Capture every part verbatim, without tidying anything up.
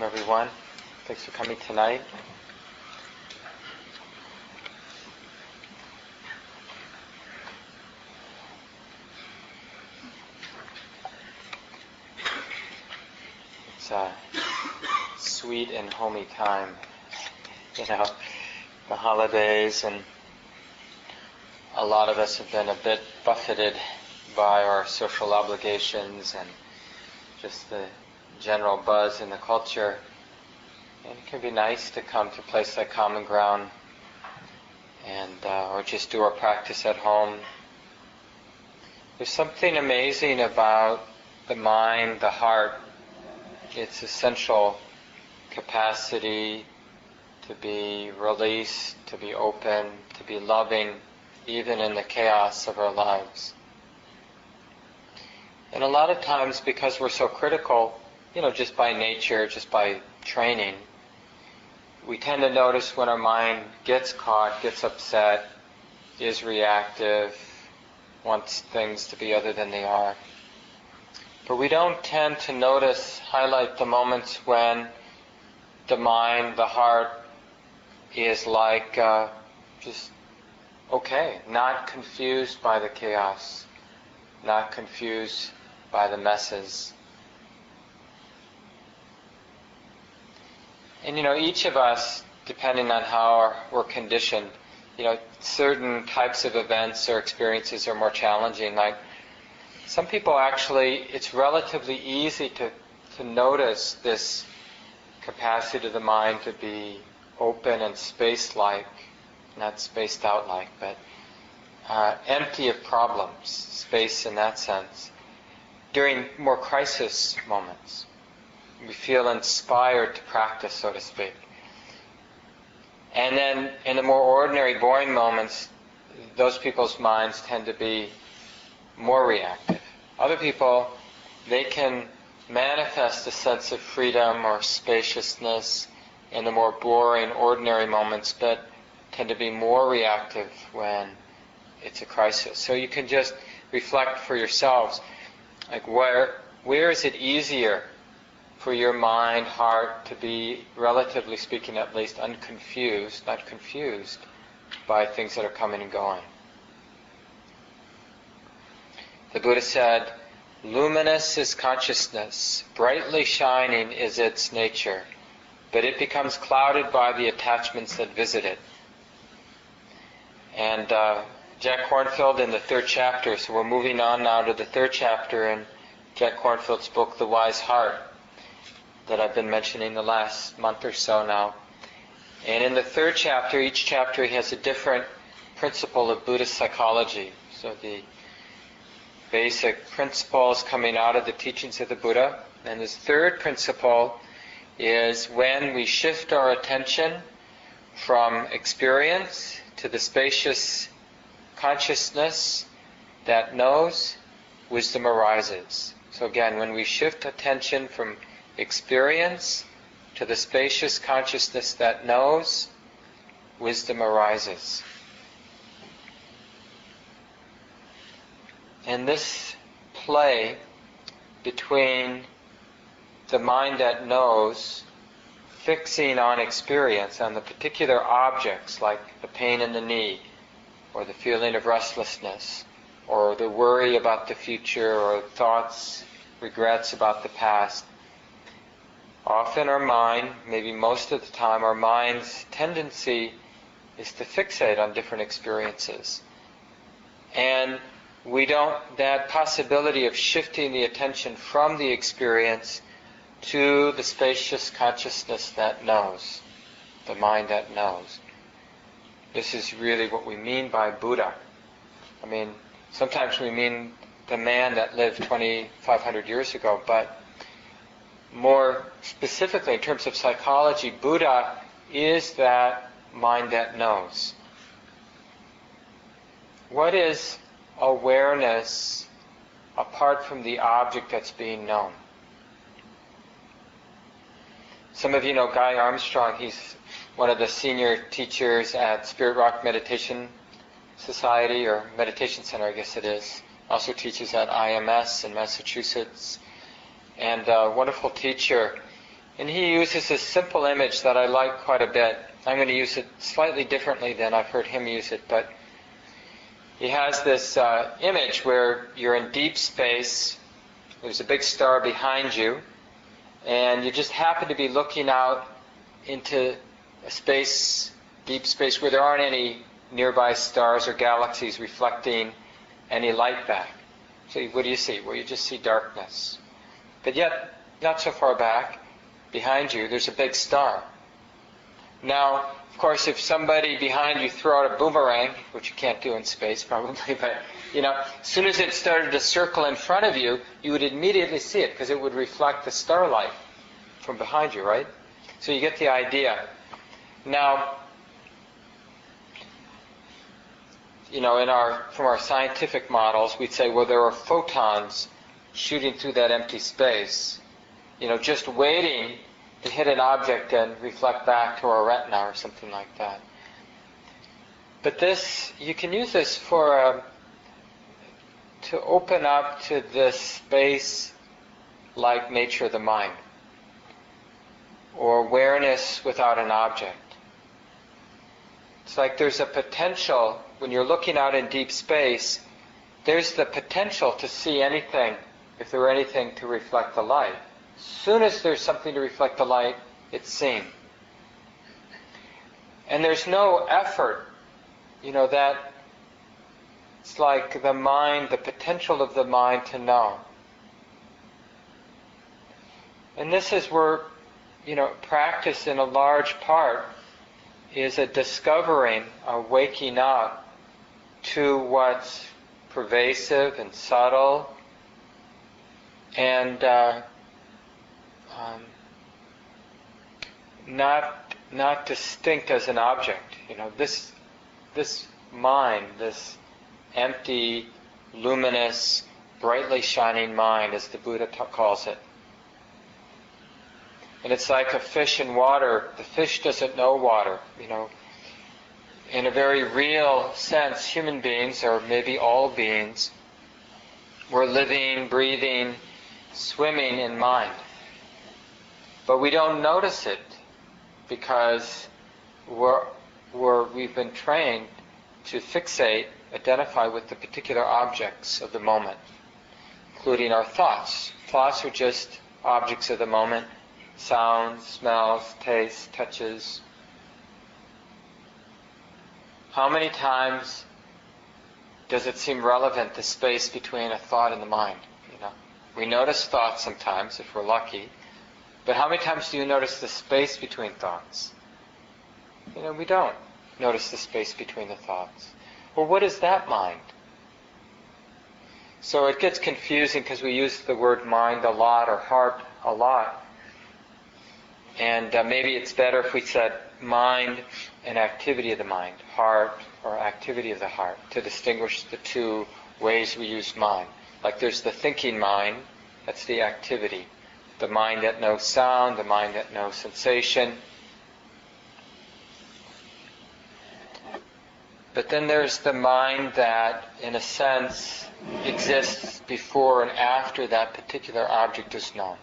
Welcome, everyone. Thanks for coming tonight. It's a sweet and homey time, you know, the holidays, and a lot of us have been a bit buffeted by our social obligations and just the general buzz in the culture, and it can be nice to come to a place like Common Ground, and uh, or just do our practice at home. There's something amazing about the mind, the heart, its essential capacity to be released, to be open, to be loving, even in the chaos of our lives. And a lot of times, because we're so critical, you know, just by nature, just by training, we tend to notice when our mind gets caught, gets upset, is reactive, wants things to be other than they are. But we don't tend to notice, highlight the moments when the mind, the heart is like uh, just okay, not confused by the chaos, not confused by the messes. And, you know, each of us, depending on how we're conditioned, you know, certain types of events or experiences are more challenging. Like, some people actually, it's relatively easy to, to notice this capacity of the mind to be open and space-like, not spaced out-like, but uh, empty of problems, space in that sense, during more crisis moments. We feel inspired to practice, so to speak. And then in the more ordinary, boring moments, those people's minds tend to be more reactive. Other people, they can manifest a sense of freedom or spaciousness in the more boring, ordinary moments, but tend to be more reactive when it's a crisis. So you can just reflect for yourselves, like where where is it easier for your mind, heart to be, relatively speaking at least, unconfused, not confused by things that are coming and going. The Buddha said, luminous is consciousness, brightly shining is its nature, but it becomes clouded by the attachments that visit it. And uh, Jack Kornfield in the third chapter, so we're moving on now to the third chapter in Jack Kornfield's book, The Wise Heart, that I've been mentioning the last month or so now. And in the third chapter, each chapter has a different principle of Buddhist psychology. So the basic principles coming out of the teachings of the Buddha. And this third principle is when we shift our attention from experience to the spacious consciousness that knows, wisdom arises. So again, when we shift attention from experience to the spacious consciousness that knows, wisdom arises. And this play between the mind that knows, fixing on experience, on the particular objects like the pain in the knee, or the feeling of restlessness, or the worry about the future, or thoughts, regrets about the past. Often our mind, maybe most of the time, our mind's tendency is to fixate on different experiences. And we don't, that possibility of shifting the attention from the experience to the spacious consciousness that knows, the mind that knows. This is really what we mean by Buddha. I mean, sometimes we mean the man that lived twenty-five hundred years ago, but more specifically, in terms of psychology, Buddha is that mind that knows. What is awareness apart from the object that's being known? Some of you know Guy Armstrong. He's one of the senior teachers at Spirit Rock Meditation Society, or Meditation Center, I guess it is. Also teaches at I M S in Massachusetts. And a wonderful teacher, And he uses a simple image that I like quite a bit. I'm going to use it slightly differently than I've heard him use it, but he has this uh, image where you're in deep space, there's a big star behind you, and you just happen to be looking out into a space, deep space, where there aren't any nearby stars or galaxies reflecting any light back. So what do you see? Well, you just see darkness. But yet, not so far back, behind you, there's a big star. Now, of course, if somebody behind you threw out a boomerang, which you can't do in space probably, but, you know, as soon as it started to circle in front of you, you would immediately see it because it would reflect the starlight from behind you, right? So you get the idea. Now, you know, in our from our scientific models, we'd say, well, there are photons shooting through that empty space, you know, just waiting to hit an object and reflect back to our retina or something like that. But this, you can use this for a, to open up to this space-like nature of the mind, or awareness without an object. It's like there's a potential, when you're looking out in deep space, there's the potential to see anything, if there were anything to reflect the light. As soon as there's something to reflect the light, it's seen. And there's no effort, you know, that it's like the mind, the potential of the mind to know. And this is where, you know, practice in a large part is a discovering, a waking up to what's pervasive and subtle and uh, Um, not not distinct as an object. You know, this this mind, this empty, luminous, brightly shining mind, as the Buddha t- calls it. And it's like a fish in water. The fish doesn't know water. You know, in a very real sense, human beings, or maybe all beings, we're living, breathing, swimming in mind. But we don't notice it because we're, we're, we've been trained to fixate, identify with the particular objects of the moment, including our thoughts. Thoughts are just objects of the moment, sounds, smells, tastes, touches. How many times does it seem relevant, the space between a thought and the mind? You know, we notice thoughts sometimes, if we're lucky. But how many times do you notice the space between thoughts? You know, we don't notice the space between the thoughts. Well, what is that mind? So it gets confusing because we use the word mind a lot or heart a lot. And uh, maybe it's better if we said mind and activity of the mind, heart or activity of the heart, to distinguish the two ways we use mind. Like there's the thinking mind, that's the activity. The mind that knows sound, the mind that knows sensation. But then there's the mind that, in a sense, exists before and after that particular object is known.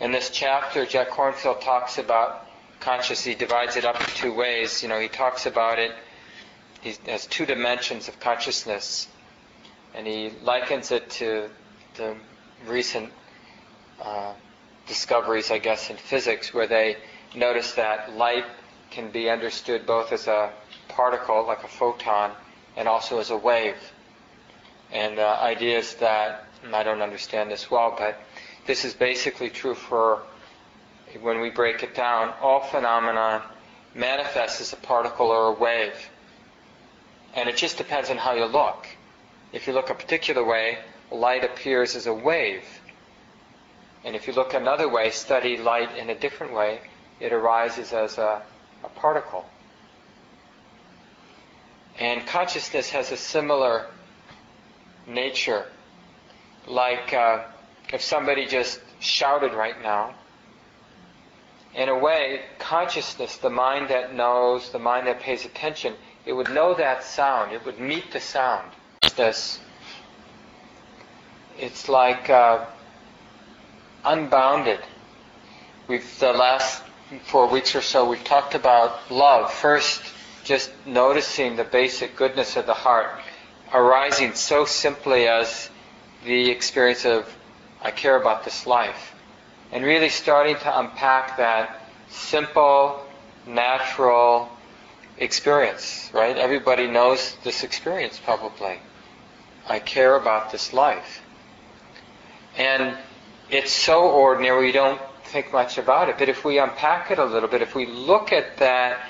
In this chapter, Jack Kornfield talks about consciousness. He divides it up in two ways. You know, he talks about it, he has two dimensions of consciousness, and he likens it to the recent Uh, discoveries, I guess, in physics, where they notice that light can be understood both as a particle, like a photon, and also as a wave. And uh, ideas that, and I don't understand this well, but this is basically true for, when we break it down, all phenomena manifest as a particle or a wave. And it just depends on how you look. If you look a particular way, light appears as a wave. And if you look another way, study light in a different way, it arises as a, a particle. And consciousness has a similar nature. Like uh, if somebody just shouted right now, in a way, consciousness, the mind that knows, the mind that pays attention, it would know that sound. It would meet the sound. It's like... Uh, unbounded. We've the last four weeks or so, we've talked about love. First, just noticing the basic goodness of the heart arising so simply as the experience of, I care about this life. And really starting to unpack that simple, natural experience, right? Everybody knows this experience probably. I care about this life. And it's so ordinary, we don't think much about it. But if we unpack it a little bit, if we look at that,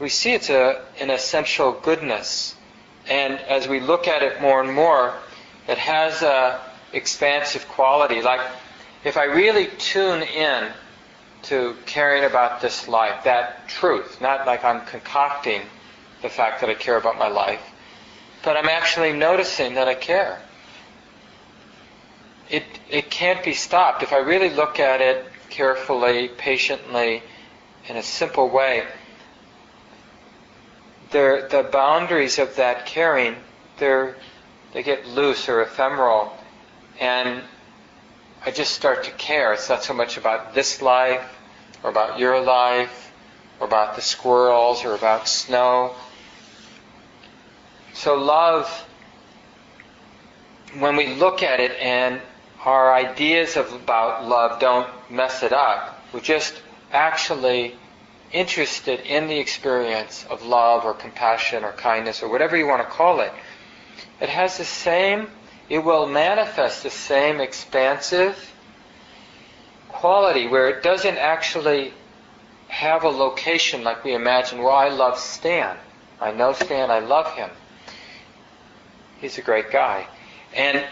we see it's a, an essential goodness. And as we look at it more and more, it has an expansive quality. Like, if I really tune in to caring about this life, that truth, not like I'm concocting the fact that I care about my life, but I'm actually noticing that I care. It it can't be stopped. If I really look at it carefully, patiently, in a simple way, there, the boundaries of that caring, they're, they get loose or ephemeral, and I just start to care. It's not so much about this life, or about your life, or about the squirrels, or about snow. So love, when we look at it and our ideas of, about love don't mess it up, we're just actually interested in the experience of love or compassion or kindness or whatever you want to call it. It has the same, it will manifest the same expansive quality where it doesn't actually have a location like we imagine. Well, I love Stan. I know Stan, I love him. He's a great guy. And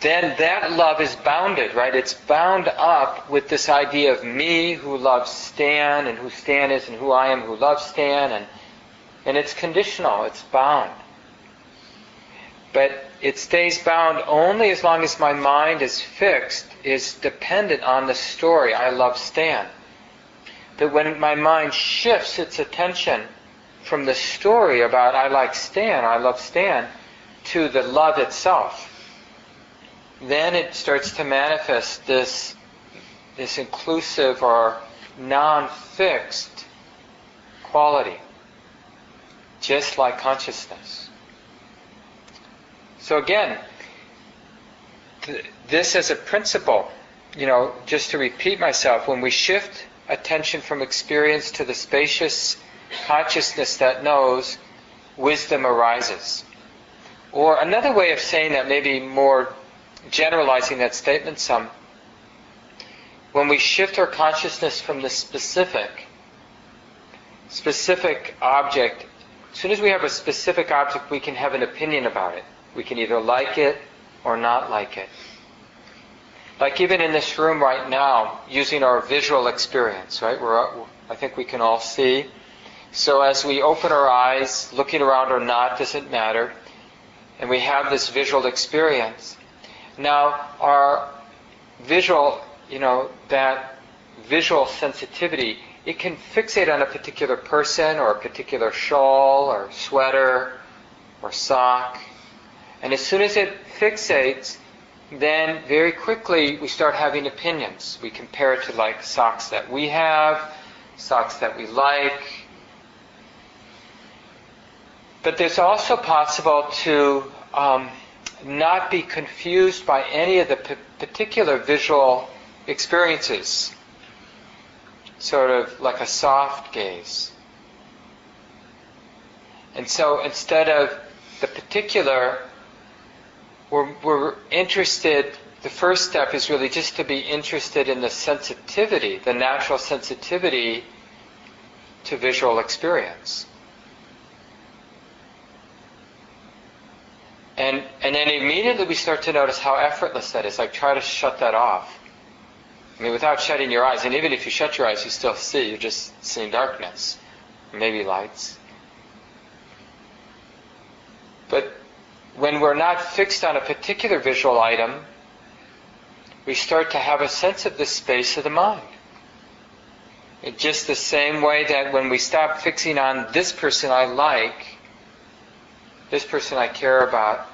then that love is bounded, right? It's bound up with this idea of me who loves Stan and who Stan is and who I am who loves Stan. And, and it's conditional. It's bound. But it stays bound only as long as my mind is fixed, is dependent on the story, I love Stan. But when my mind shifts its attention from the story about I like Stan, I love Stan, to the love itself, then it starts to manifest this this inclusive or non-fixed quality, just like consciousness. So again, th- this is a principle, you know, just to repeat myself, when we shift attention from experience to the spacious consciousness that knows, wisdom arises. Or another way of saying that, maybe more generalizing that statement some, when we shift our consciousness from the specific, specific object, as soon as we have a specific object, we can have an opinion about it. We can either like it or not like it. Like even in this room right now, using our visual experience, right? We're, I think we can all see. So as we open our eyes, looking around or not, doesn't matter. And we have this visual experience. Now, our visual, you know, that visual sensitivity, it can fixate on a particular person or a particular shawl or sweater or sock. And as soon as it fixates, then very quickly we start having opinions. We compare it to like socks that we have, socks that we like. But it's also possible to um, not be confused by any of the p- particular visual experiences, sort of like a soft gaze. And so instead of the particular, we're, we're interested, the first step is really just to be interested in the sensitivity, the natural sensitivity to visual experience. And, and then immediately we start to notice how effortless that is. Like, try to shut that off. I mean, without shutting your eyes. And even if you shut your eyes, you still see. You're just seeing darkness. Maybe lights. But when we're not fixed on a particular visual item, we start to have a sense of the space of the mind. In just the same way that when we stop fixing on this person I like, this person I care about,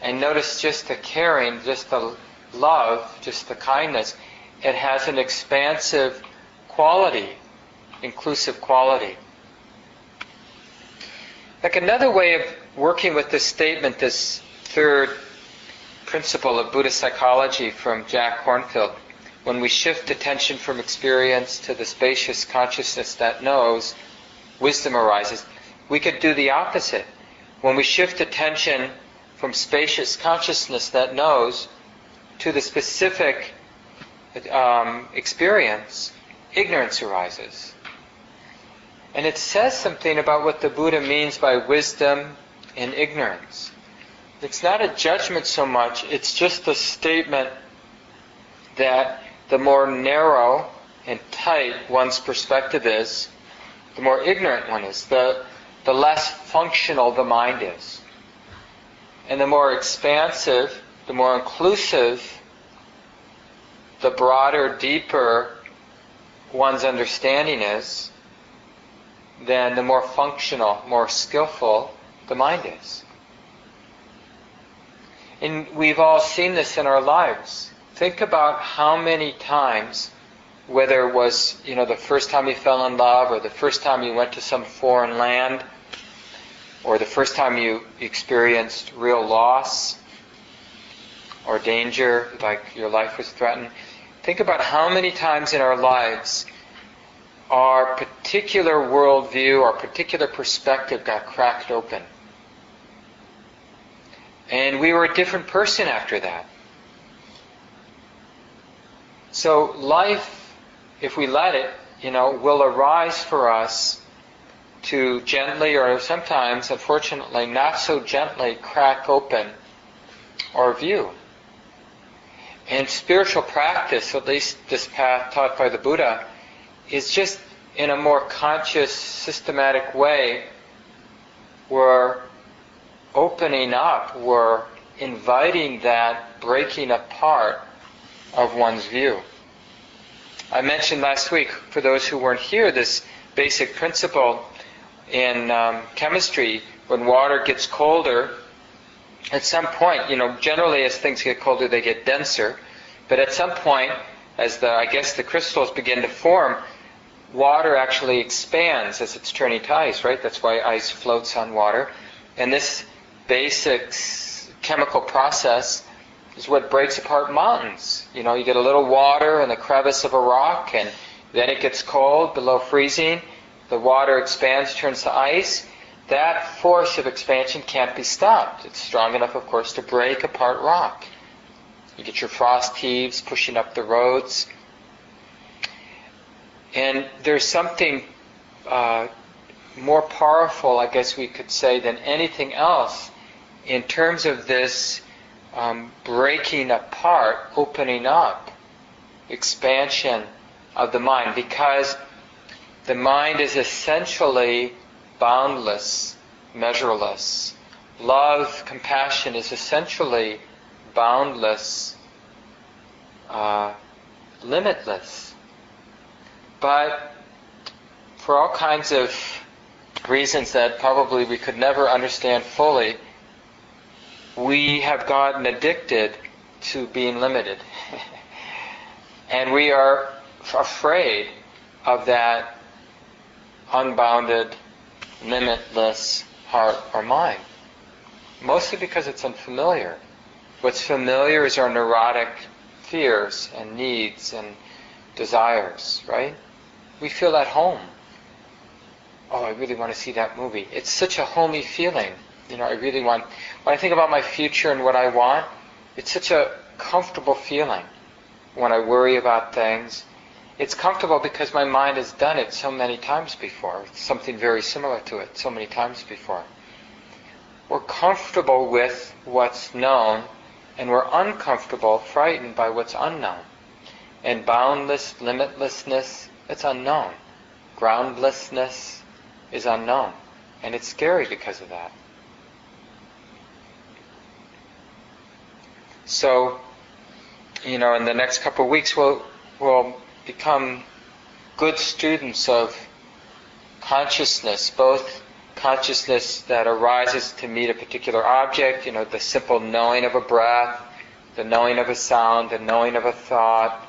and notice just the caring, just the love, just the kindness, it has an expansive quality, inclusive quality. Like another way of working with this statement, this third principle of Buddhist psychology from Jack Kornfield, when we shift attention from experience to the spacious consciousness that knows, wisdom arises. We could do the opposite. When we shift attention from spacious consciousness that knows to the specific um, experience, ignorance arises. And it says something about what the Buddha means by wisdom and ignorance. It's not a judgment so much, it's just a statement that the more narrow and tight one's perspective is, the more ignorant one is, the, the less functional the mind is. And the more expansive, the more inclusive, the broader, deeper one's understanding is, then the more functional, more skillful the mind is. And we've all seen this in our lives. Think about how many times, whether it was, you know, the first time you fell in love, or the first time you went to some foreign land, or the first time you experienced real loss or danger, like your life was threatened. Think about how many times in our lives our particular worldview, our particular perspective got cracked open. And we were a different person after that. So life, if we let it, you know, will arise for us to gently, or sometimes, unfortunately, not so gently, crack open our view. And spiritual practice, at least this path taught by the Buddha, is just in a more conscious, systematic way, we're opening up, we're inviting that breaking apart of one's view. I mentioned last week, for those who weren't here, this basic principle in um, chemistry. When water gets colder, at some point, you know, generally as things get colder they get denser, but at some point, as the, I guess the crystals begin to form, water actually expands as it's turning to ice, right? That's why ice floats on water. And this basic chemical process is what breaks apart mountains. You know, you get a little water in the crevice of a rock, and then it gets cold below freezing. The water expands, turns to ice. That force of expansion can't be stopped. It's strong enough, of course, to break apart rock. You get your frost heaves pushing up the roads. And there's something uh, more powerful, I guess we could say, than anything else in terms of this um, breaking apart, opening up, expansion of the mind, because the mind is essentially boundless, measureless. Love, compassion is essentially boundless, uh, limitless. But for all kinds of reasons that probably we could never understand fully, we have gotten addicted to being limited. And we are afraid of that unbounded, limitless heart or mind, mostly because it's unfamiliar. What's familiar is our neurotic fears and needs and desires, right? We feel at home. Oh, I really want to see that movie. It's such a homey feeling. You know, I really want... When I think about my future and what I want, it's such a comfortable feeling. When I worry about things, it's comfortable because my mind has done it so many times before. It's something very similar to it so many times before. We're comfortable with what's known, and we're uncomfortable, frightened by what's unknown. And boundless, limitlessness, it's unknown. Groundlessness is unknown. And it's scary because of that. So, you know, in the next couple of weeks, we'll, we'll become good students of consciousness, both consciousness that arises to meet a particular object, you know, the simple knowing of a breath, the knowing of a sound, the knowing of a thought,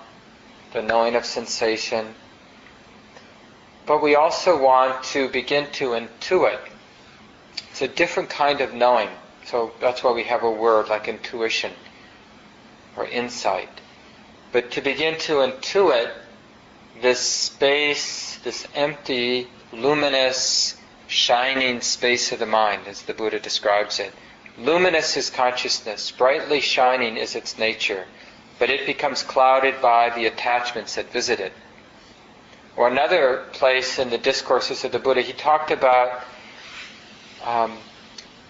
the knowing of sensation, but we also want to begin to intuit. It's a different kind of knowing. So that's why we have a word like intuition or insight. But to begin to intuit this space, this empty, luminous, shining space of the mind, as the Buddha describes it. Luminous is consciousness, brightly shining is its nature, but it becomes clouded by the attachments that visit it. Or another place in the discourses of the Buddha, he talked about um,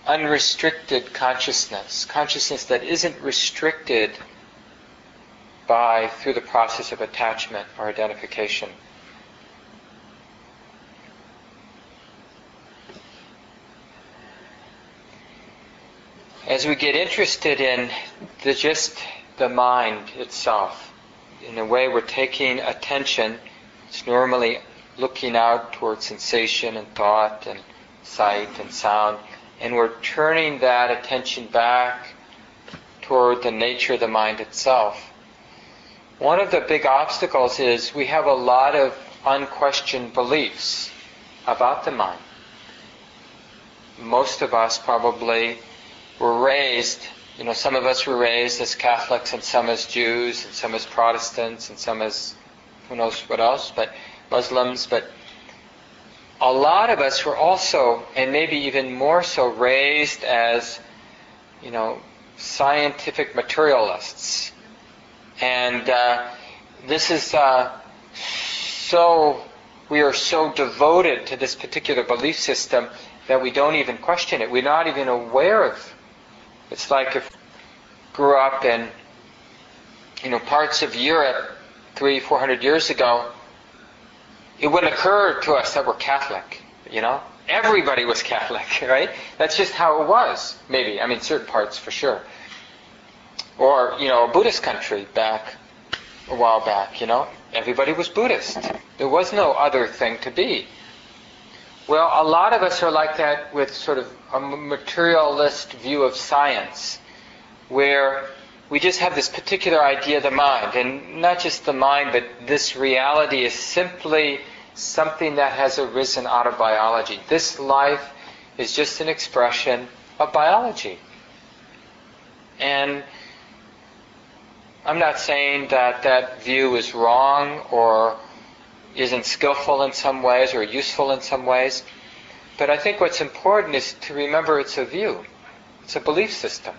unrestricted consciousness, consciousness that isn't restricted by through the process of attachment or identification. As we get interested in the, just the mind itself, in a way we're taking attention, it's normally looking out towards sensation and thought and sight and sound, and we're turning that attention back toward the nature of the mind itself. One of the big obstacles is we have a lot of unquestioned beliefs about the mind. Most of us probably were raised, you know, some of us were raised as Catholics and some as Jews and some as Protestants and some as who knows what else, but Muslims, but a lot of us were also, and maybe even more so, raised as, you know, scientific materialists. And uh, this is uh, so, we are so devoted to this particular belief system that we don't even question it. We're not even aware of. It's like if we grew up in, you know, parts of Europe three, four hundred years ago, it wouldn't occur to us that we're Catholic, you know? Everybody was Catholic, right? That's just how it was, maybe. I mean, certain parts for sure. Or, you know, a Buddhist country back a while back, you know? Everybody was Buddhist. There was no other thing to be. Well, a lot of us are like that with sort of a materialist view of science, where we just have this particular idea of the mind, and not just the mind, but this reality is simply something that has arisen out of biology. This life is just an expression of biology. And I'm not saying that that view is wrong or isn't skillful in some ways or useful in some ways, but I think what's important is to remember it's a view. It's a belief system.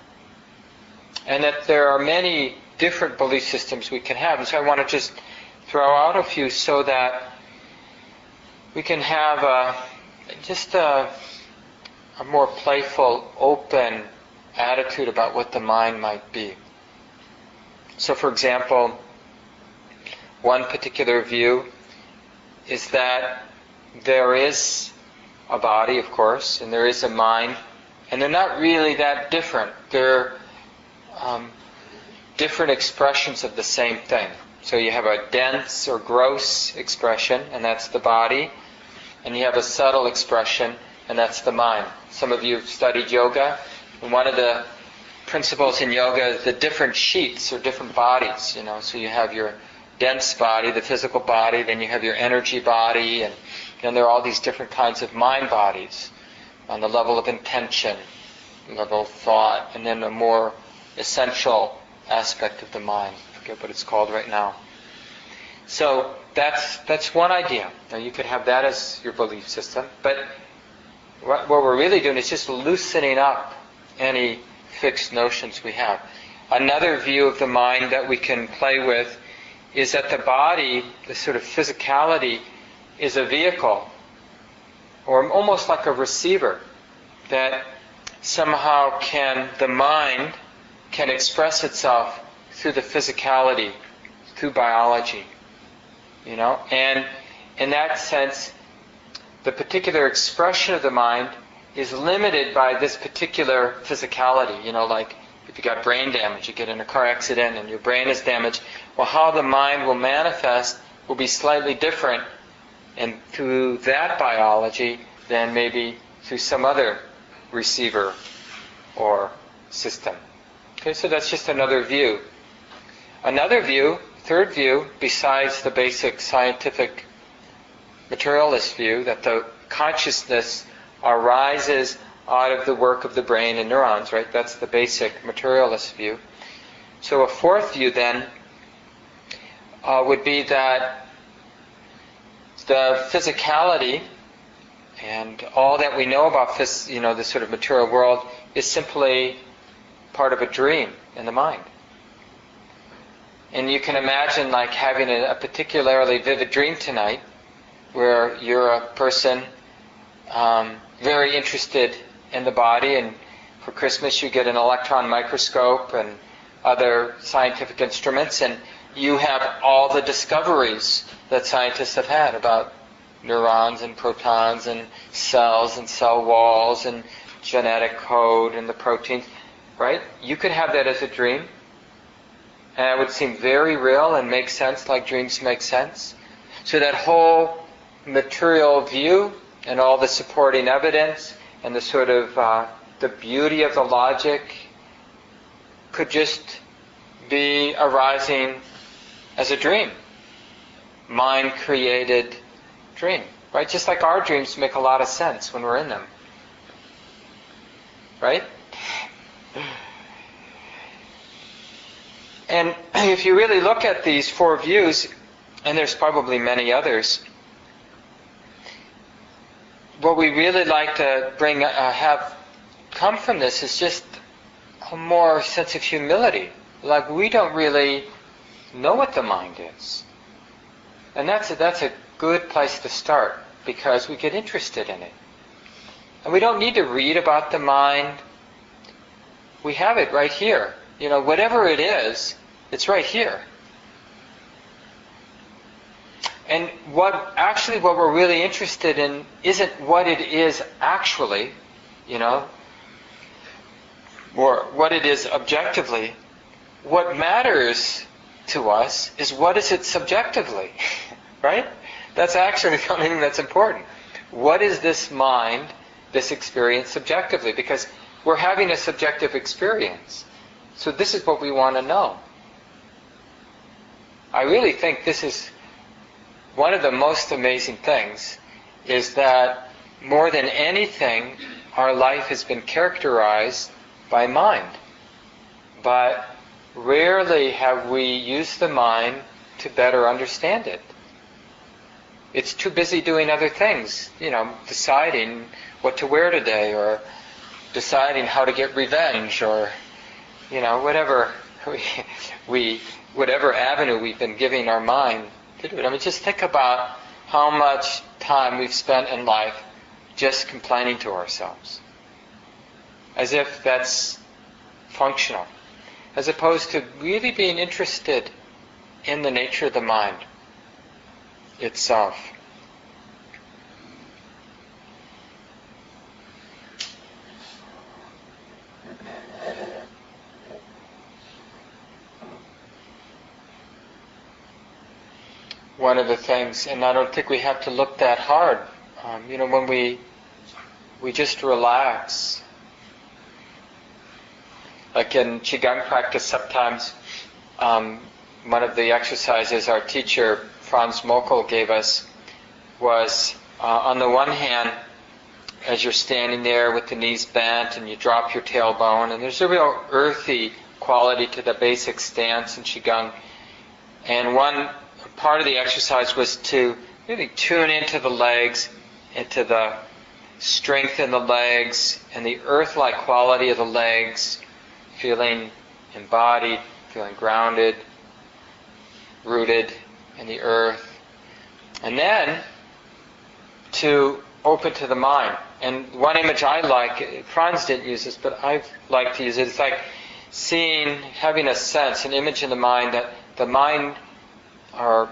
And that there are many different belief systems we can have. And so I want to just throw out a few so that we can have a, just a, a more playful, open attitude about what the mind might be. So for example, one particular view is that there is a body, of course, and there is a mind, and they're not really that different. They're Um, different expressions of the same thing. So you have a dense or gross expression, and that's the body, and you have a subtle expression, and that's the mind. Some of you have studied yoga, and one of the principles in yoga is the different sheets or different bodies, you know. So you have your dense body, the physical body, then you have your energy body, and then there are all these different kinds of mind bodies on the level of intention, level of thought, and then a more essential aspect of the mind. I forget what it's called right now. So that's that's one idea. Now you could have that as your belief system, but what, what we're really doing is just loosening up any fixed notions we have. Another view of the mind that we can play with is that the body, the sort of physicality, is a vehicle, or almost like a receiver, that somehow can, the mind can express itself through the physicality, through biology, you know, and in that sense, the particular expression of the mind is limited by this particular physicality, you know, like if you got brain damage, you get in a car accident and your brain is damaged, well, how the mind will manifest will be slightly different and through that biology than maybe through some other receiver or system. Okay, so that's just another view. Another view, third view, besides the basic scientific materialist view that the consciousness arises out of the work of the brain and neurons, right? That's the basic materialist view. So a fourth view then uh, would be that the physicality and all that we know about this, you know, this sort of material world is simply part of a dream in the mind. And you can imagine like having a, a particularly vivid dream tonight where you're a person um, very interested in the body, and for Christmas you get an electron microscope and other scientific instruments, and you have all the discoveries that scientists have had about neurons and protons and cells and cell walls and genetic code and the proteins, right? You could have that as a dream. And it would seem very real and make sense, like dreams make sense. So that whole material view and all the supporting evidence and the sort of uh, the beauty of the logic could just be arising as a dream, mind-created dream, right? Just like our dreams make a lot of sense when we're in them, right? And if you really look at these four views, and there's probably many others, what we really like to bring, uh, have come from this is just a more sense of humility. Like we don't really know what the mind is, and that's a, that's a good place to start because we get interested in it, and we don't need to read about the mind. We have it right here. You know, whatever it is. It's right here. And what actually what we're really interested in isn't what it is actually, you know, or what it is objectively. What matters to us is what is it subjectively, right? That's actually the only thing that's important. What is this mind, this experience subjectively? Because we're having a subjective experience. So this is what we want to know. I really think this is one of the most amazing things, is that more than anything, our life has been characterized by mind. But rarely have we used the mind to better understand it. It's too busy doing other things, you know, deciding what to wear today, or deciding how to get revenge, or, you know, whatever we... we whatever avenue we've been giving our mind to do it. I mean, just think about how much time we've spent in life just complaining to ourselves, as if that's functional, as opposed to really being interested in the nature of the mind itself. One of the things, and I don't think we have to look that hard, um, you know, when we we just relax. Like in Qigong practice, sometimes um, one of the exercises our teacher, Franz Mockel, gave us was, uh, on the one hand, as you're standing there with the knees bent and you drop your tailbone, and there's a real earthy quality to the basic stance in Qigong, and one part of the exercise was to really tune into the legs, into the strength in the legs, and the earth-like quality of the legs, feeling embodied, feeling grounded, rooted in the earth. And then to open to the mind. And one image I like, Franz didn't use this, but I like to use it. It's like seeing, having a sense, an image in the mind that the mind... Or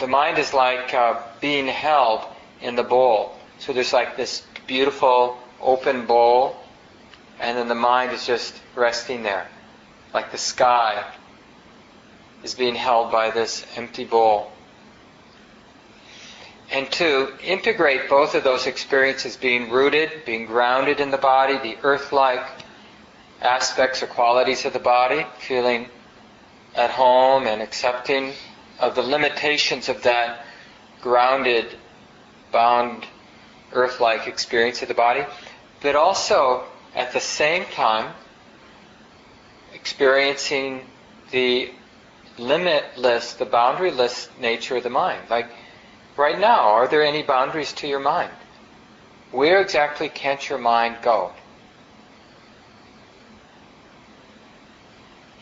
the mind is like uh, being held in the bowl. So there's like this beautiful open bowl, and then the mind is just resting there. Like the sky is being held by this empty bowl. And to integrate both of those experiences, being rooted, being grounded in the body, the earth-like aspects or qualities of the body, feeling at home and accepting of the limitations of that grounded bound, earth-like experience of the body, but also at the same time experiencing the limitless, the boundaryless nature of the mind. Like right now, are there any boundaries to your mind? Where exactly can't your mind go?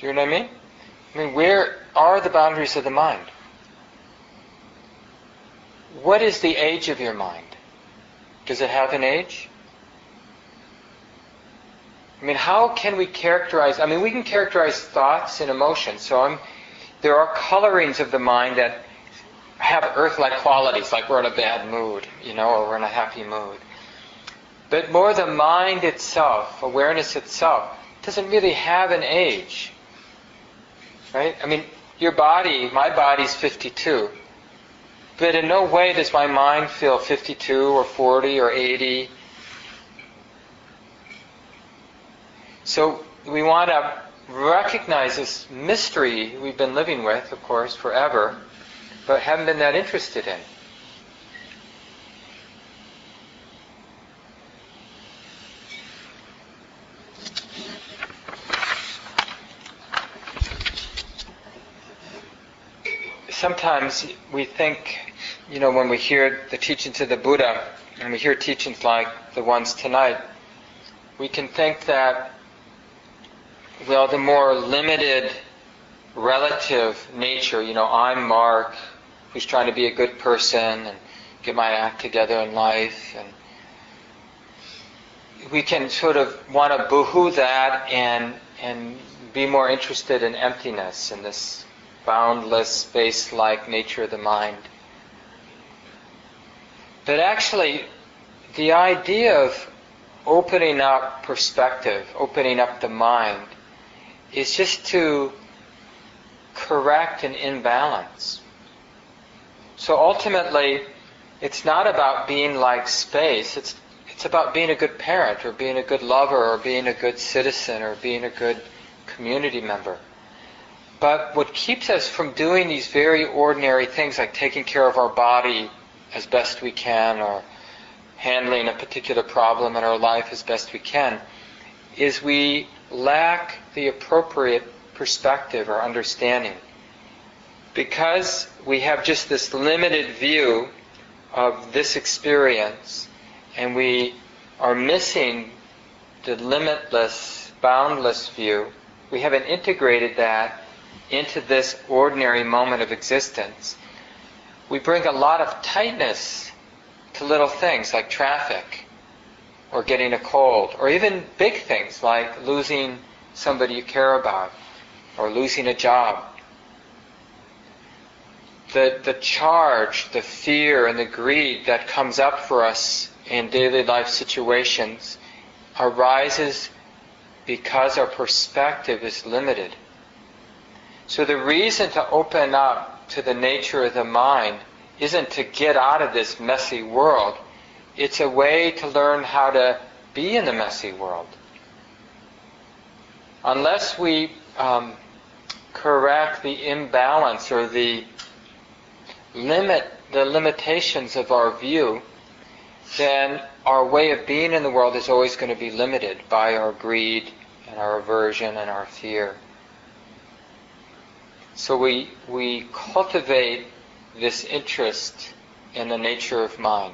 Do you know what I mean? I mean, where are the boundaries of the mind? What is the age of your mind? Does it have an age? I mean, how can we characterize... I mean, we can characterize thoughts and emotions. So I'm, there are colorings of the mind that have earth-like qualities, like we're in a bad mood, you know, or we're in a happy mood. But more the mind itself, awareness itself, doesn't really have an age. Right? I mean, your body, my body's fifty-two. But in no way does my mind feel fifty-two or forty or eighty. So we want to recognize this mystery we've been living with, of course, forever, but haven't been that interested in. Sometimes we think, you know, when we hear the teachings of the Buddha, and we hear teachings like the ones tonight, we can think that, well, the more limited relative nature, you know, I'm Mark, who's trying to be a good person and get my act together in life, and we can sort of want to boohoo that and and be more interested in emptiness and this boundless, space-like nature of the mind. But actually, the idea of opening up perspective, opening up the mind, is just to correct an imbalance. So ultimately, it's not about being like space, it's, it's about being a good parent, or being a good lover, or being a good citizen, or being a good community member. But what keeps us from doing these very ordinary things, like taking care of our body as best we can, or handling a particular problem in our life as best we can, is we lack the appropriate perspective or understanding. Because we have just this limited view of this experience, and we are missing the limitless, boundless view, we haven't integrated that into this ordinary moment of existence, we bring a lot of tightness to little things like traffic or getting a cold, or even big things like losing somebody you care about or losing a job. The, the charge, the fear, and the greed that comes up for us in daily life situations arises because our perspective is limited. So the reason to open up to the nature of the mind isn't to get out of this messy world. It's a way to learn how to be in the messy world. Unless we um, correct the imbalance or the limit, the limitations of our view, then our way of being in the world is always going to be limited by our greed and our aversion and our fear. So we we cultivate this interest in the nature of mind,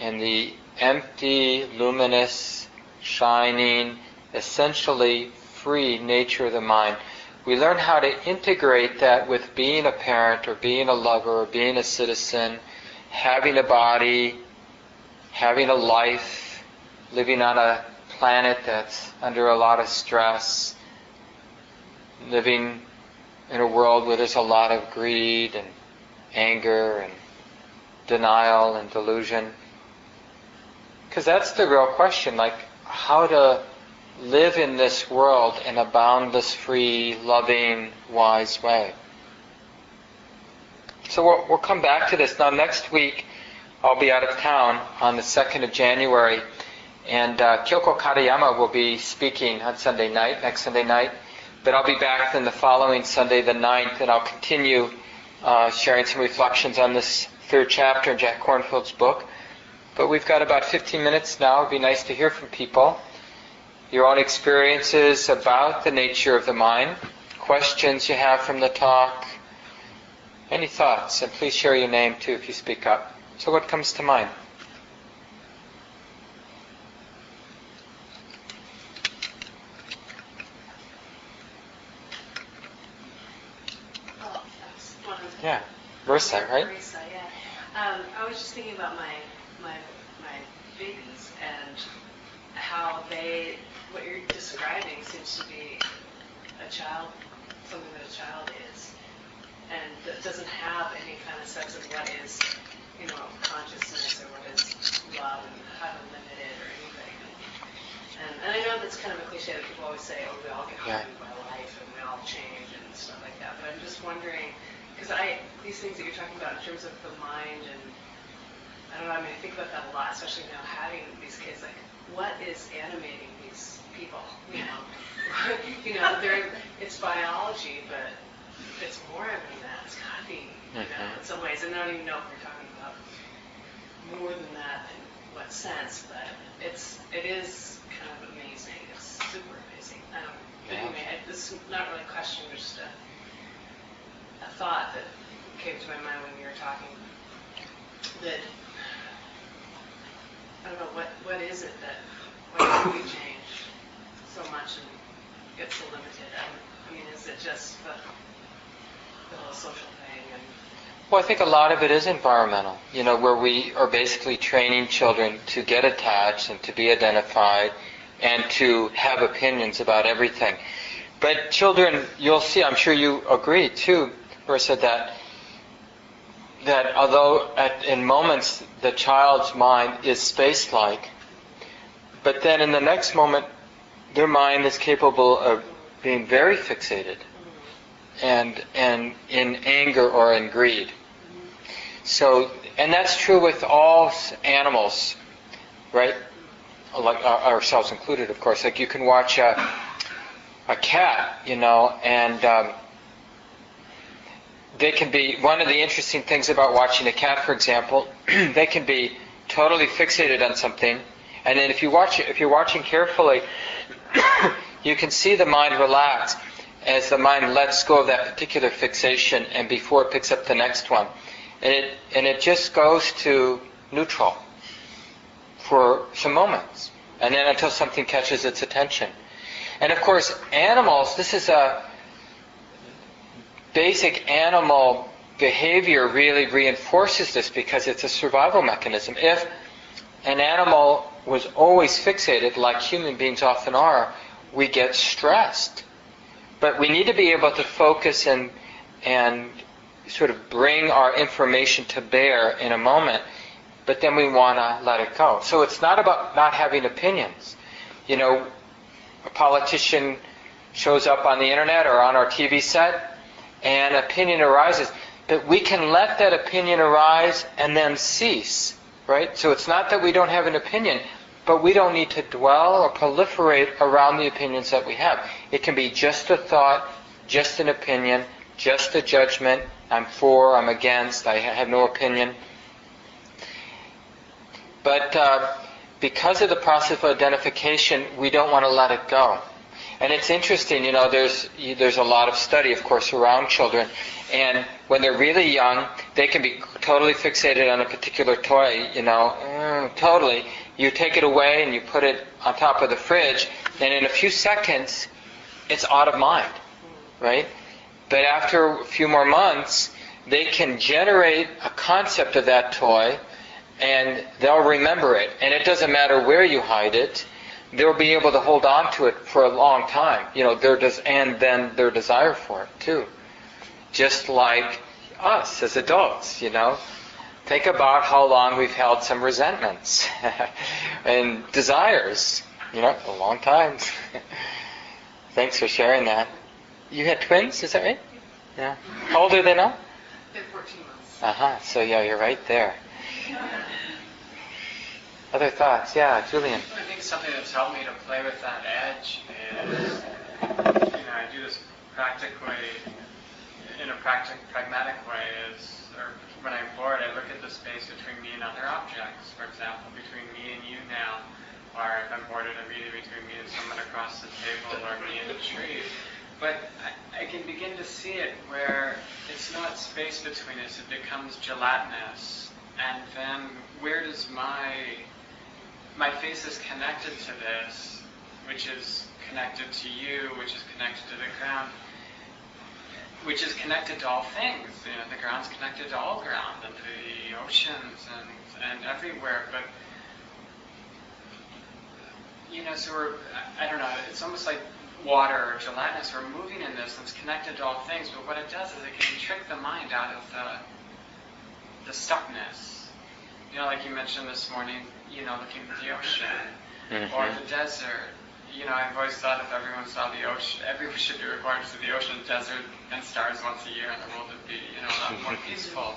in the empty, luminous, shining, essentially free nature of the mind. We learn how to integrate that with being a parent or being a lover or being a citizen, having a body, having a life, living on a planet that's under a lot of stress, living in a world where there's a lot of greed and anger and denial and delusion. Because that's the real question, like how to live in this world in a boundless, free, loving, wise way. So we'll, we'll come back to this. Now next week I'll be out of town on the second of January, and uh, Kyoko Katayama will be speaking on Sunday night, next Sunday night. But I'll be back then the following Sunday, the ninth, and I'll continue uh, sharing some reflections on this third chapter in Jack Kornfield's book. But we've got about fifteen minutes now. It would be nice to hear from people. Your own experiences about the nature of the mind, questions you have from the talk, any thoughts. And please share your name, too, if you speak up. So what comes to mind? Oh, that's one of the... Yeah, Marissa, right? Marissa, yeah. Um, I was just thinking about my, my, my babies and how they, what you're describing seems to be a child, something that a child is, and that doesn't have any kind of sense of what is, you know, consciousness or what is love and how to limit it or anything. And, and I know that's kind of a cliche that people always say, oh, we all get harmed by life and we all change and stuff like that, but I'm just wondering, because I, these things that you're talking about in terms of the mind and, I don't know, I mean, I think about that a lot, especially now having these kids, like, what is animating these people? You know, you know, they're, it's biology, but it's more than that. It's got to be, you know, in some ways. And I don't even know if we're talking about more than that in what sense, but it's it is kind of amazing. It's super amazing. I don't. But anyway, I, this is not really a question, but just a, a thought that came to my mind when we were talking. That. I don't know, what, what is it that, why do we change so much and get so limited? I mean, is it just the, the whole social thing? And well, I think a lot of it is environmental, you know, where we are basically training children to get attached and to be identified and to have opinions about everything. But children, you'll see, I'm sure you agree too, Marissa, that that although at, in moments the child's mind is space-like, but then in the next moment their mind is capable of being very fixated and and in anger or in greed. So, and that's true with all animals, right? Like ourselves included, of course. Like you can watch a, a cat, you know, and um, they can be, one of the interesting things about watching a cat, for example, they can be totally fixated on something, and then if you watch it, if you're watching carefully, you can see the mind relax as the mind lets go of that particular fixation, and before it picks up the next one, and it and it just goes to neutral for some moments, and then until something catches its attention. And of course, animals. This is a basic animal behavior really reinforces this because it's a survival mechanism. If an animal was always fixated, like human beings often are, we get stressed. But we need to be able to focus and and sort of bring our information to bear in a moment, but then we want to let it go. So it's not about not having opinions. You know, a politician shows up on the internet or on our T V set, and opinion arises, but we can let that opinion arise and then cease, right? So it's not that we don't have an opinion, but we don't need to dwell or proliferate around the opinions that we have. It can be just a thought, just an opinion, just a judgment. I'm for, I'm against, I have no opinion. But uh, because of the process of identification, we don't want to let it go. And it's interesting, you know, there's there's a lot of study, of course, around children. And when they're really young, they can be totally fixated on a particular toy, you know, mm, totally. You take it away and you put it on top of the fridge, and in a few seconds, it's out of mind, right? But after a few more months, they can generate a concept of that toy, and they'll remember it. And it doesn't matter where you hide it. They'll be able to hold on to it for a long time, you know, their des- and then their desire for it, too. Just like us as adults, you know. Think about how long we've held some resentments and desires, you know, a long time. Thanks for sharing that. You had twins, is that right? Yeah. How old are they now? They're fourteen months. Uh-huh, so yeah, you're right there. Other thoughts? Yeah, Julian. I think something that's helped me to play with that edge is, you know, I do this practically in a practic, pragmatic way is, or when I'm bored, I look at the space between me and other objects. For example, between me and you now, or if I'm bored, it'll be between me and someone across the table, or me and the tree. But I, I can begin to see it where it's not space between us, it becomes gelatinous. And then where does my, my face is connected to this, which is connected to you, which is connected to the ground, which is connected to all things. You know, the ground's connected to all ground, and to the oceans, and, and everywhere. But, you know, so we're, I don't know, it's almost like water or gelatinous. We're moving in this, and it's connected to all things. But what it does is it can trick the mind out of the, the stuckness. You know, like you mentioned this morning, you know, looking at the ocean, mm-hmm. or the desert. You know, I've always thought if everyone saw the ocean, everyone should be required to see the ocean, desert, and stars once a year, and the world would be, you know, a lot more peaceful.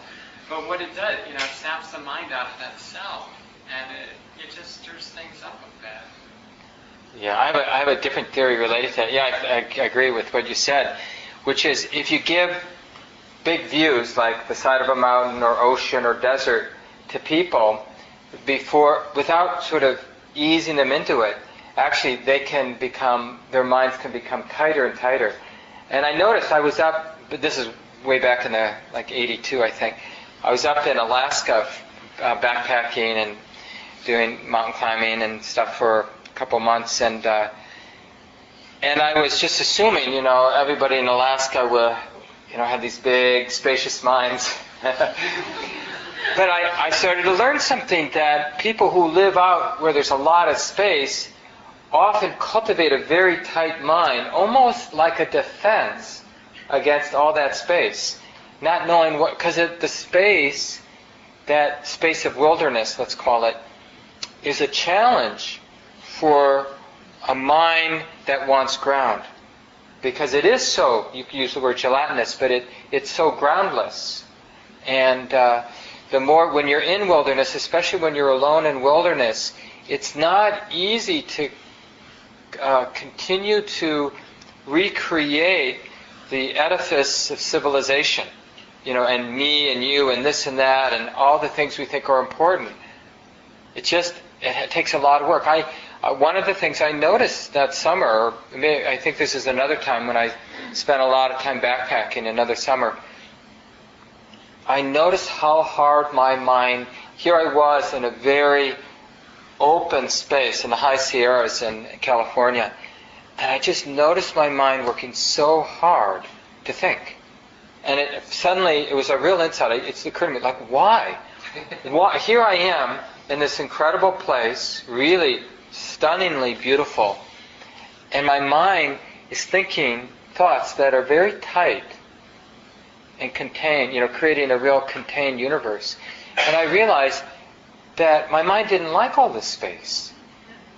But what it does, you know, it snaps the mind out of that self, and it, it just stirs things up a bit. Yeah, I have a, I have a different theory related to that. Yeah, I, I agree with what you said, which is if you give big views, like the side of a mountain or ocean or desert, to people before, without sort of easing them into it, actually they can become, their minds can become tighter and tighter. And I noticed I was up, but this is way back in the, like eighty-two I think, I was up in Alaska uh, backpacking and doing mountain climbing and stuff for a couple months, and uh, and I was just assuming, you know, everybody in Alaska will, you know, have these big, spacious minds. But I, I started to learn something, that people who live out where there's a lot of space often cultivate a very tight mind, almost like a defense against all that space, not knowing what, because the space, that space of wilderness, let's call it, is a challenge for a mind that wants ground, because it is so, you can use the word gelatinous, but it, it's so groundless. And uh, the more, when you're in wilderness, especially when you're alone in wilderness, it's not easy to Uh, continue to recreate the edifice of civilization, you know, and me and you and this and that and all the things we think are important. It just it, it takes a lot of work. I uh, one of the things I noticed that summer, or maybe, I think this is another time when I spent a lot of time backpacking, another summer, I noticed how hard my mind, here I was in a very open space in the high Sierras in California, and I just noticed my mind working so hard to think. And it, suddenly, it was a real insight. It's occurred to me, like, why? why? Here I am in this incredible place, really stunningly beautiful, and my mind is thinking thoughts that are very tight and contained, you know, creating a real contained universe. And I realized that my mind didn't like all this space.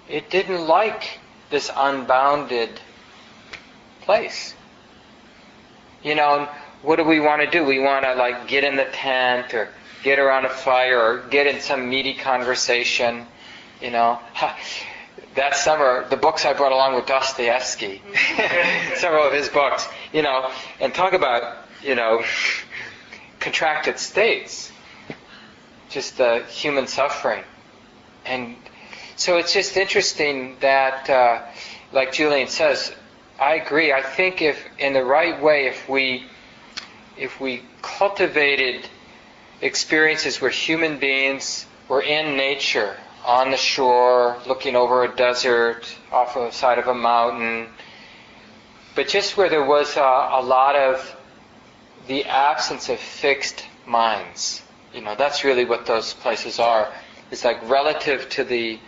It didn't like this unbounded place. You know, what do we want to do? We want to, like, get in the tent, or get around a fire, or get in some meaty conversation, you know. That summer, the books I brought along were Dostoevsky, several of his books, you know, and talk about, you know, contracted states. Just the human suffering. And so it's just interesting that, uh, like Julian says, I agree. I think if, in the right way, if we, if we cultivated experiences where human beings were in nature, on the shore, looking over a desert, off the side of a mountain, but just where there was a, a lot of the absence of fixed minds. You know, that's really what those places are. It's like relative to the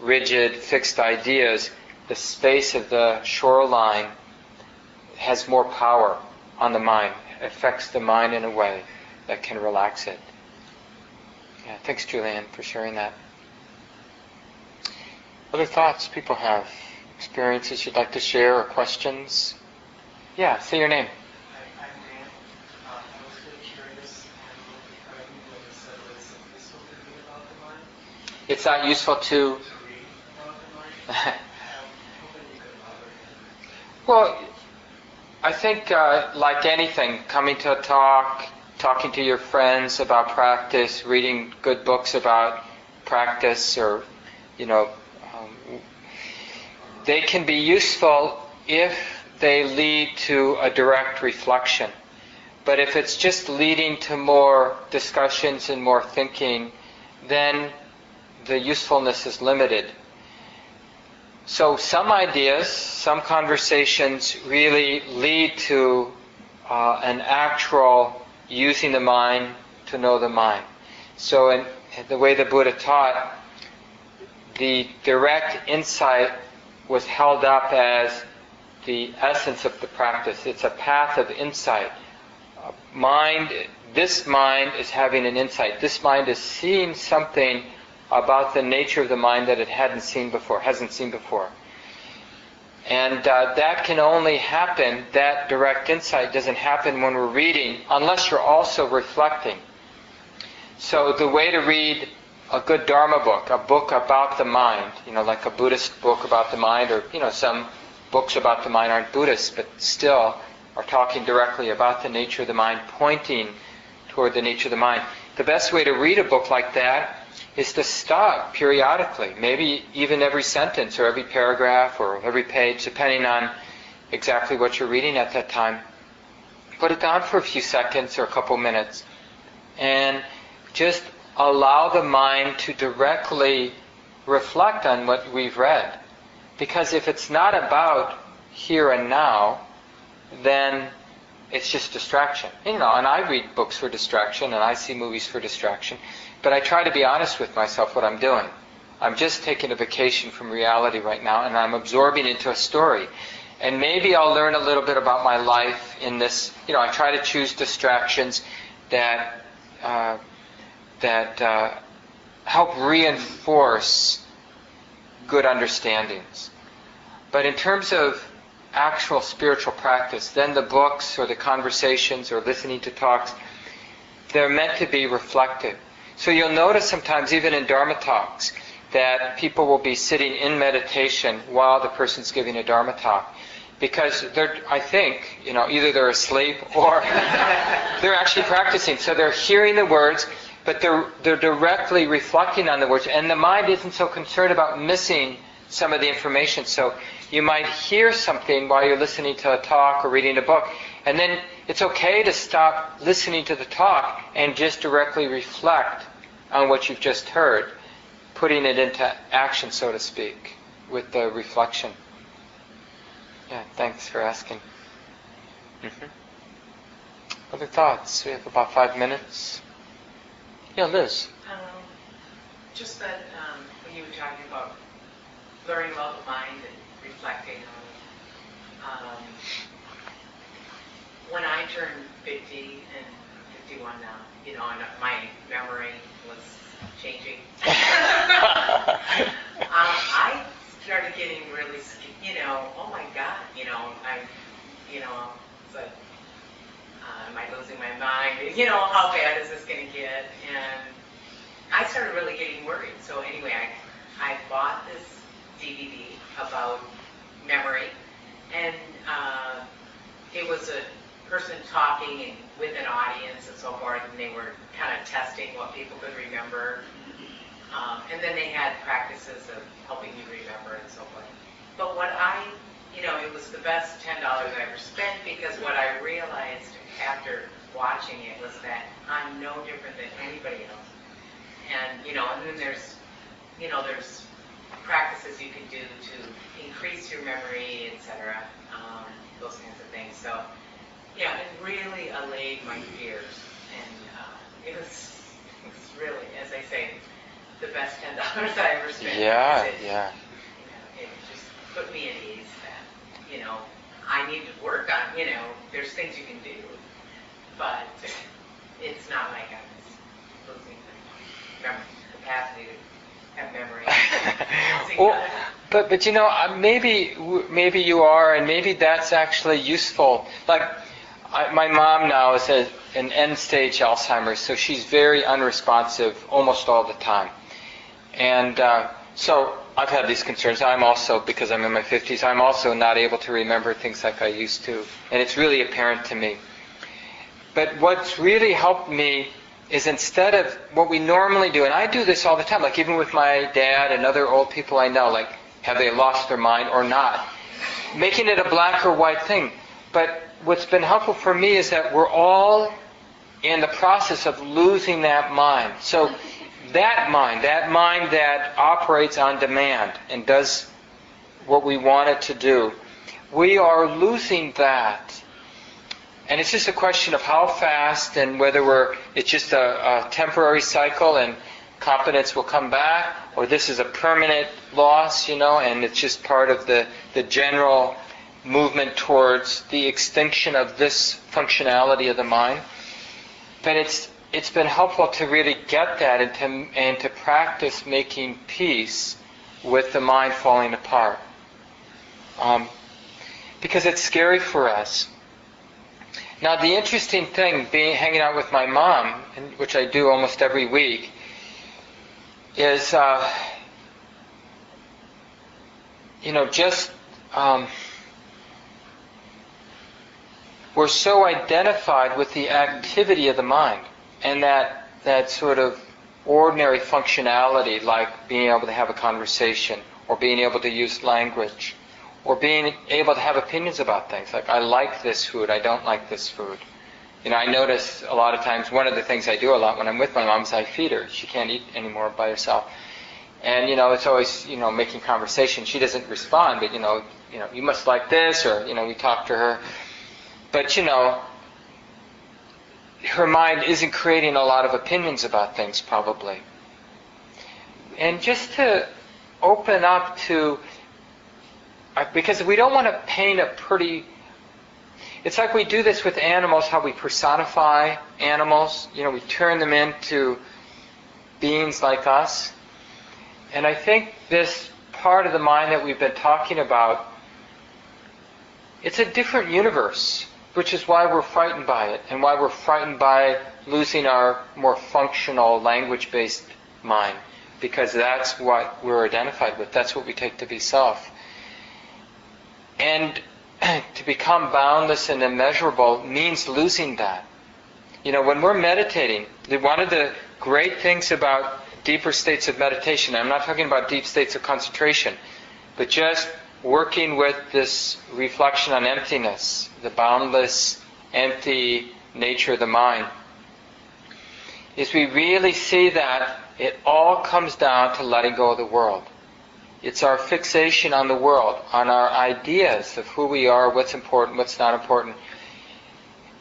rigid, fixed ideas, the space of the shoreline has more power on the mind. It affects the mind in a way that can relax it. Yeah, thanks, Julian, for sharing that. Other thoughts people have? Experiences you'd like to share or questions? Yeah, say your name. It's not useful to... well, I think, uh, like anything, coming to a talk, talking to your friends about practice, reading good books about practice, or, you know, um, they can be useful if they lead to a direct reflection. But if it's just leading to more discussions and more thinking, then the usefulness is limited. So some ideas, some conversations really lead to uh, an actual using the mind to know the mind. So in the way the Buddha taught, the direct insight was held up as the essence of the practice. It's a path of insight. Mind, this mind is having an insight. This mind is seeing something about the nature of the mind that it hadn't seen before, hasn't seen before. And uh, that can only happen, that direct insight doesn't happen when we're reading, unless you're also reflecting. So the way to read a good Dharma book, a book about the mind, you know, like a Buddhist book about the mind, or, you know, some books about the mind aren't Buddhist, but still are talking directly about the nature of the mind, pointing toward the nature of the mind. The best way to read a book like that is to stop periodically, maybe even every sentence or every paragraph or every page, depending on exactly what you're reading at that time. Put it down for a few seconds or a couple minutes and just allow the mind to directly reflect on what we've read. Because if it's not about here and now, then it's just distraction. You know, and I read books for distraction and I see movies for distraction. But I try to be honest with myself what I'm doing. I'm just taking a vacation from reality right now, and I'm absorbing into a story. And maybe I'll learn a little bit about my life in this. You know, I try to choose distractions that uh, that uh, help reinforce good understandings. But in terms of actual spiritual practice, then the books or the conversations or listening to talks, they're meant to be reflective. So you'll notice sometimes, even in Dharma talks, that people will be sitting in meditation while the person's giving a Dharma talk. Because they're, I think, you know, either they're asleep or they're actually practicing. So they're hearing the words, but they're, they're directly reflecting on the words. And the mind isn't so concerned about missing some of the information. So you might hear something while you're listening to a talk or reading a book, and then it's okay to stop listening to the talk and just directly reflect on what you've just heard, putting it into action, so to speak, with the reflection. Yeah, thanks for asking. Mm-hmm. Other thoughts? We have about five minutes. Yeah, Liz. Um, just that um, when you were talking about learning about the mind and reflecting on um, when I turned fifty and fifty-one now, you know, and my memory was changing. um, I started getting really, you know, oh my God, you know, I'm, you know, it's like, uh, am I losing my mind? You know, how bad is this going to get? And I started really getting worried. So anyway, I, I bought this D V D about memory, and uh, it was a person talking and with an audience and so forth, and they were kind of testing what people could remember. Um, and then they had practices of helping you remember and so forth. But what I, you know, it was the best ten dollars I ever spent, because what I realized after watching it was that I'm no different than anybody else. And, you know, and then there's, you know, there's practices you can do to increase your memory, et cetera, um, those kinds of things. So, yeah, it really allayed my fears, and uh, it, was, it was really, as I say, the best ten dollars I ever spent. Yeah, it, yeah. You know, it just put me at ease that, you know, I need to work on, you know, there's things you can do, but it's not like I was losing the capacity to have memory. well, but, but, you know, maybe, maybe you are, and maybe that's actually useful. Like, I, my mom now is at an end-stage Alzheimer's, so she's very unresponsive almost all the time. And uh, so I've had these concerns. I'm also, because I'm in my fifties, I'm also not able to remember things like I used to. And it's really apparent to me. But what's really helped me is instead of what we normally do, and I do this all the time, like even with my dad and other old people I know, like have they lost their mind or not? Making it a black or white thing. But what's been helpful for me is that we're all in the process of losing that mind. So that mind, that mind that operates on demand and does what we want it to do, we are losing that. And it's just a question of how fast and whether we're, it's just a, a temporary cycle and competence will come back, or this is a permanent loss, you know, and it's just part of the, the general movement towards the extinction of this functionality of the mind. But it's it's been helpful to really get that and to, and to practice making peace with the mind falling apart. Um, because it's scary for us. Now the interesting thing, being hanging out with my mom, which I do almost every week, is uh, you know just um, we're so identified with the activity of the mind and that that sort of ordinary functionality, like being able to have a conversation or being able to use language, or being able to have opinions about things, like I like this food, I don't like this food. You know, I notice a lot of times, one of the things I do a lot when I'm with my mom is I feed her. She can't eat anymore by herself. And, you know, it's always, you know, making conversation. She doesn't respond, but, you know, you know, you must like this, or, you know, we talk to her. But, you know, her mind isn't creating a lot of opinions about things, probably. And just to open up to... Because we don't want to paint a pretty... It's like we do this with animals, how we personify animals. You know, we turn them into beings like us. And I think this part of the mind that we've been talking about, it's a different universe, which is why we're frightened by it, and why we're frightened by losing our more functional, language-based mind, because that's what we're identified with. That's what we take to be self. And to become boundless and immeasurable means losing that. You know, when we're meditating, one of the great things about deeper states of meditation, I'm not talking about deep states of concentration, but just working with this reflection on emptiness, the boundless, empty nature of the mind, is we really see that it all comes down to letting go of the world. It's our fixation on the world, on our ideas of who we are, what's important, what's not important.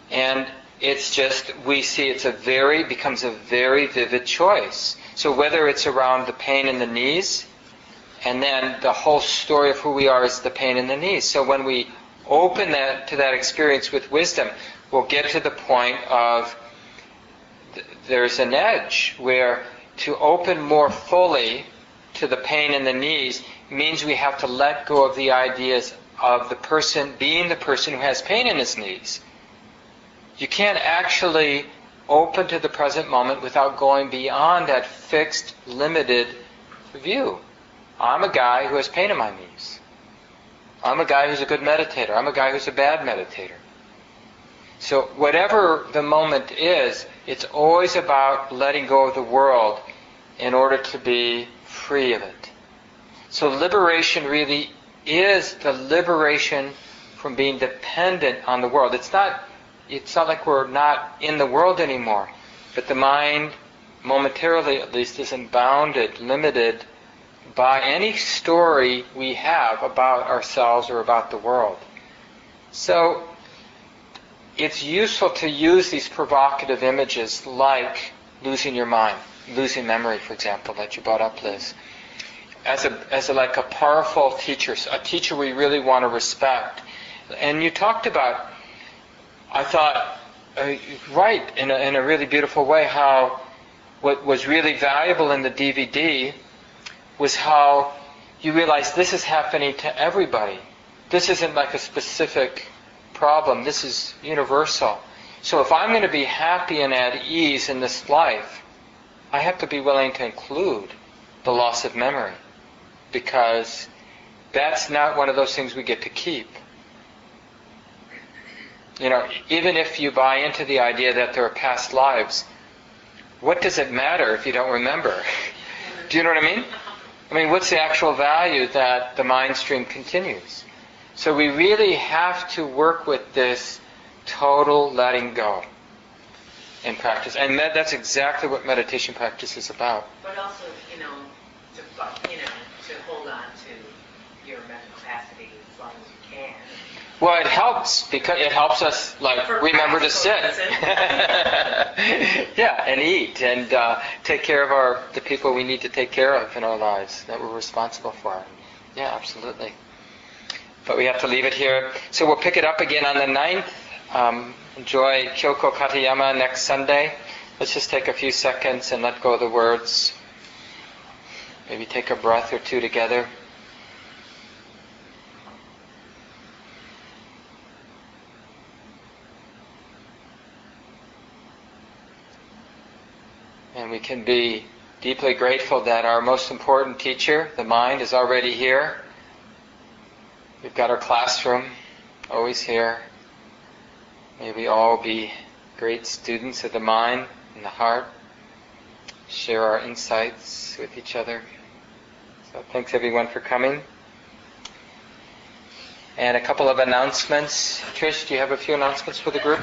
And it's just, we see it's a very, becomes a very vivid choice. So whether it's around the pain in the knees, and then the whole story of who we are is the pain in the knees. So when we open that to that experience with wisdom, we'll get to the point of th- there's an edge where to open more fully to the pain in the knees means we have to let go of the ideas of the person being the person who has pain in his knees. You can't actually open to the present moment without going beyond that fixed, limited view. I'm a guy who has pain in my knees. I'm a guy who's a good meditator. I'm a guy who's a bad meditator. So whatever the moment is, it's always about letting go of the world in order to be free of it. So liberation really is the liberation from being dependent on the world. It's not, it's not like we're not in the world anymore, but the mind, momentarily at least, isn't bounded, limited by any story we have about ourselves or about the world. So it's useful to use these provocative images like losing your mind. Losing memory, for example, that you brought up, Liz, as a as a, like a powerful teacher, a teacher we really want to respect. And you talked about, I thought, uh, right, in a, in a really beautiful way, how what was really valuable in the D V D was how you realized this is happening to everybody. This isn't like a specific problem. This is universal. So if I'm going to be happy and at ease in this life, I have to be willing to include the loss of memory, because that's not one of those things we get to keep. You know, even if you buy into the idea that there are past lives, what does it matter if you don't remember? Do you know what I mean? I mean, what's the actual value that the mind stream continues? So we really have to work with this total letting go in practice. And that, that's exactly what meditation practice is about. But also, you know, to, you know, to hold on to your mental capacity as long as you can. Well, it helps, because it helps us, like, remember to sit. Yeah, and eat, and uh, take care of our the people we need to take care of in our lives that we're responsible for. Yeah, absolutely. But we have to leave it here. So we'll pick it up again on the ninth. Um, enjoy Kyoko Katayama next Sunday. Let's just take a few seconds and let go of the words. Maybe take a breath or two together. And we can be deeply grateful that our most important teacher, the mind, is already here. We've got our classroom always here. May we all be great students of the mind and the heart. Share our insights with each other. So thanks everyone for coming. And a couple of announcements. Trish, do you have a few announcements for the group?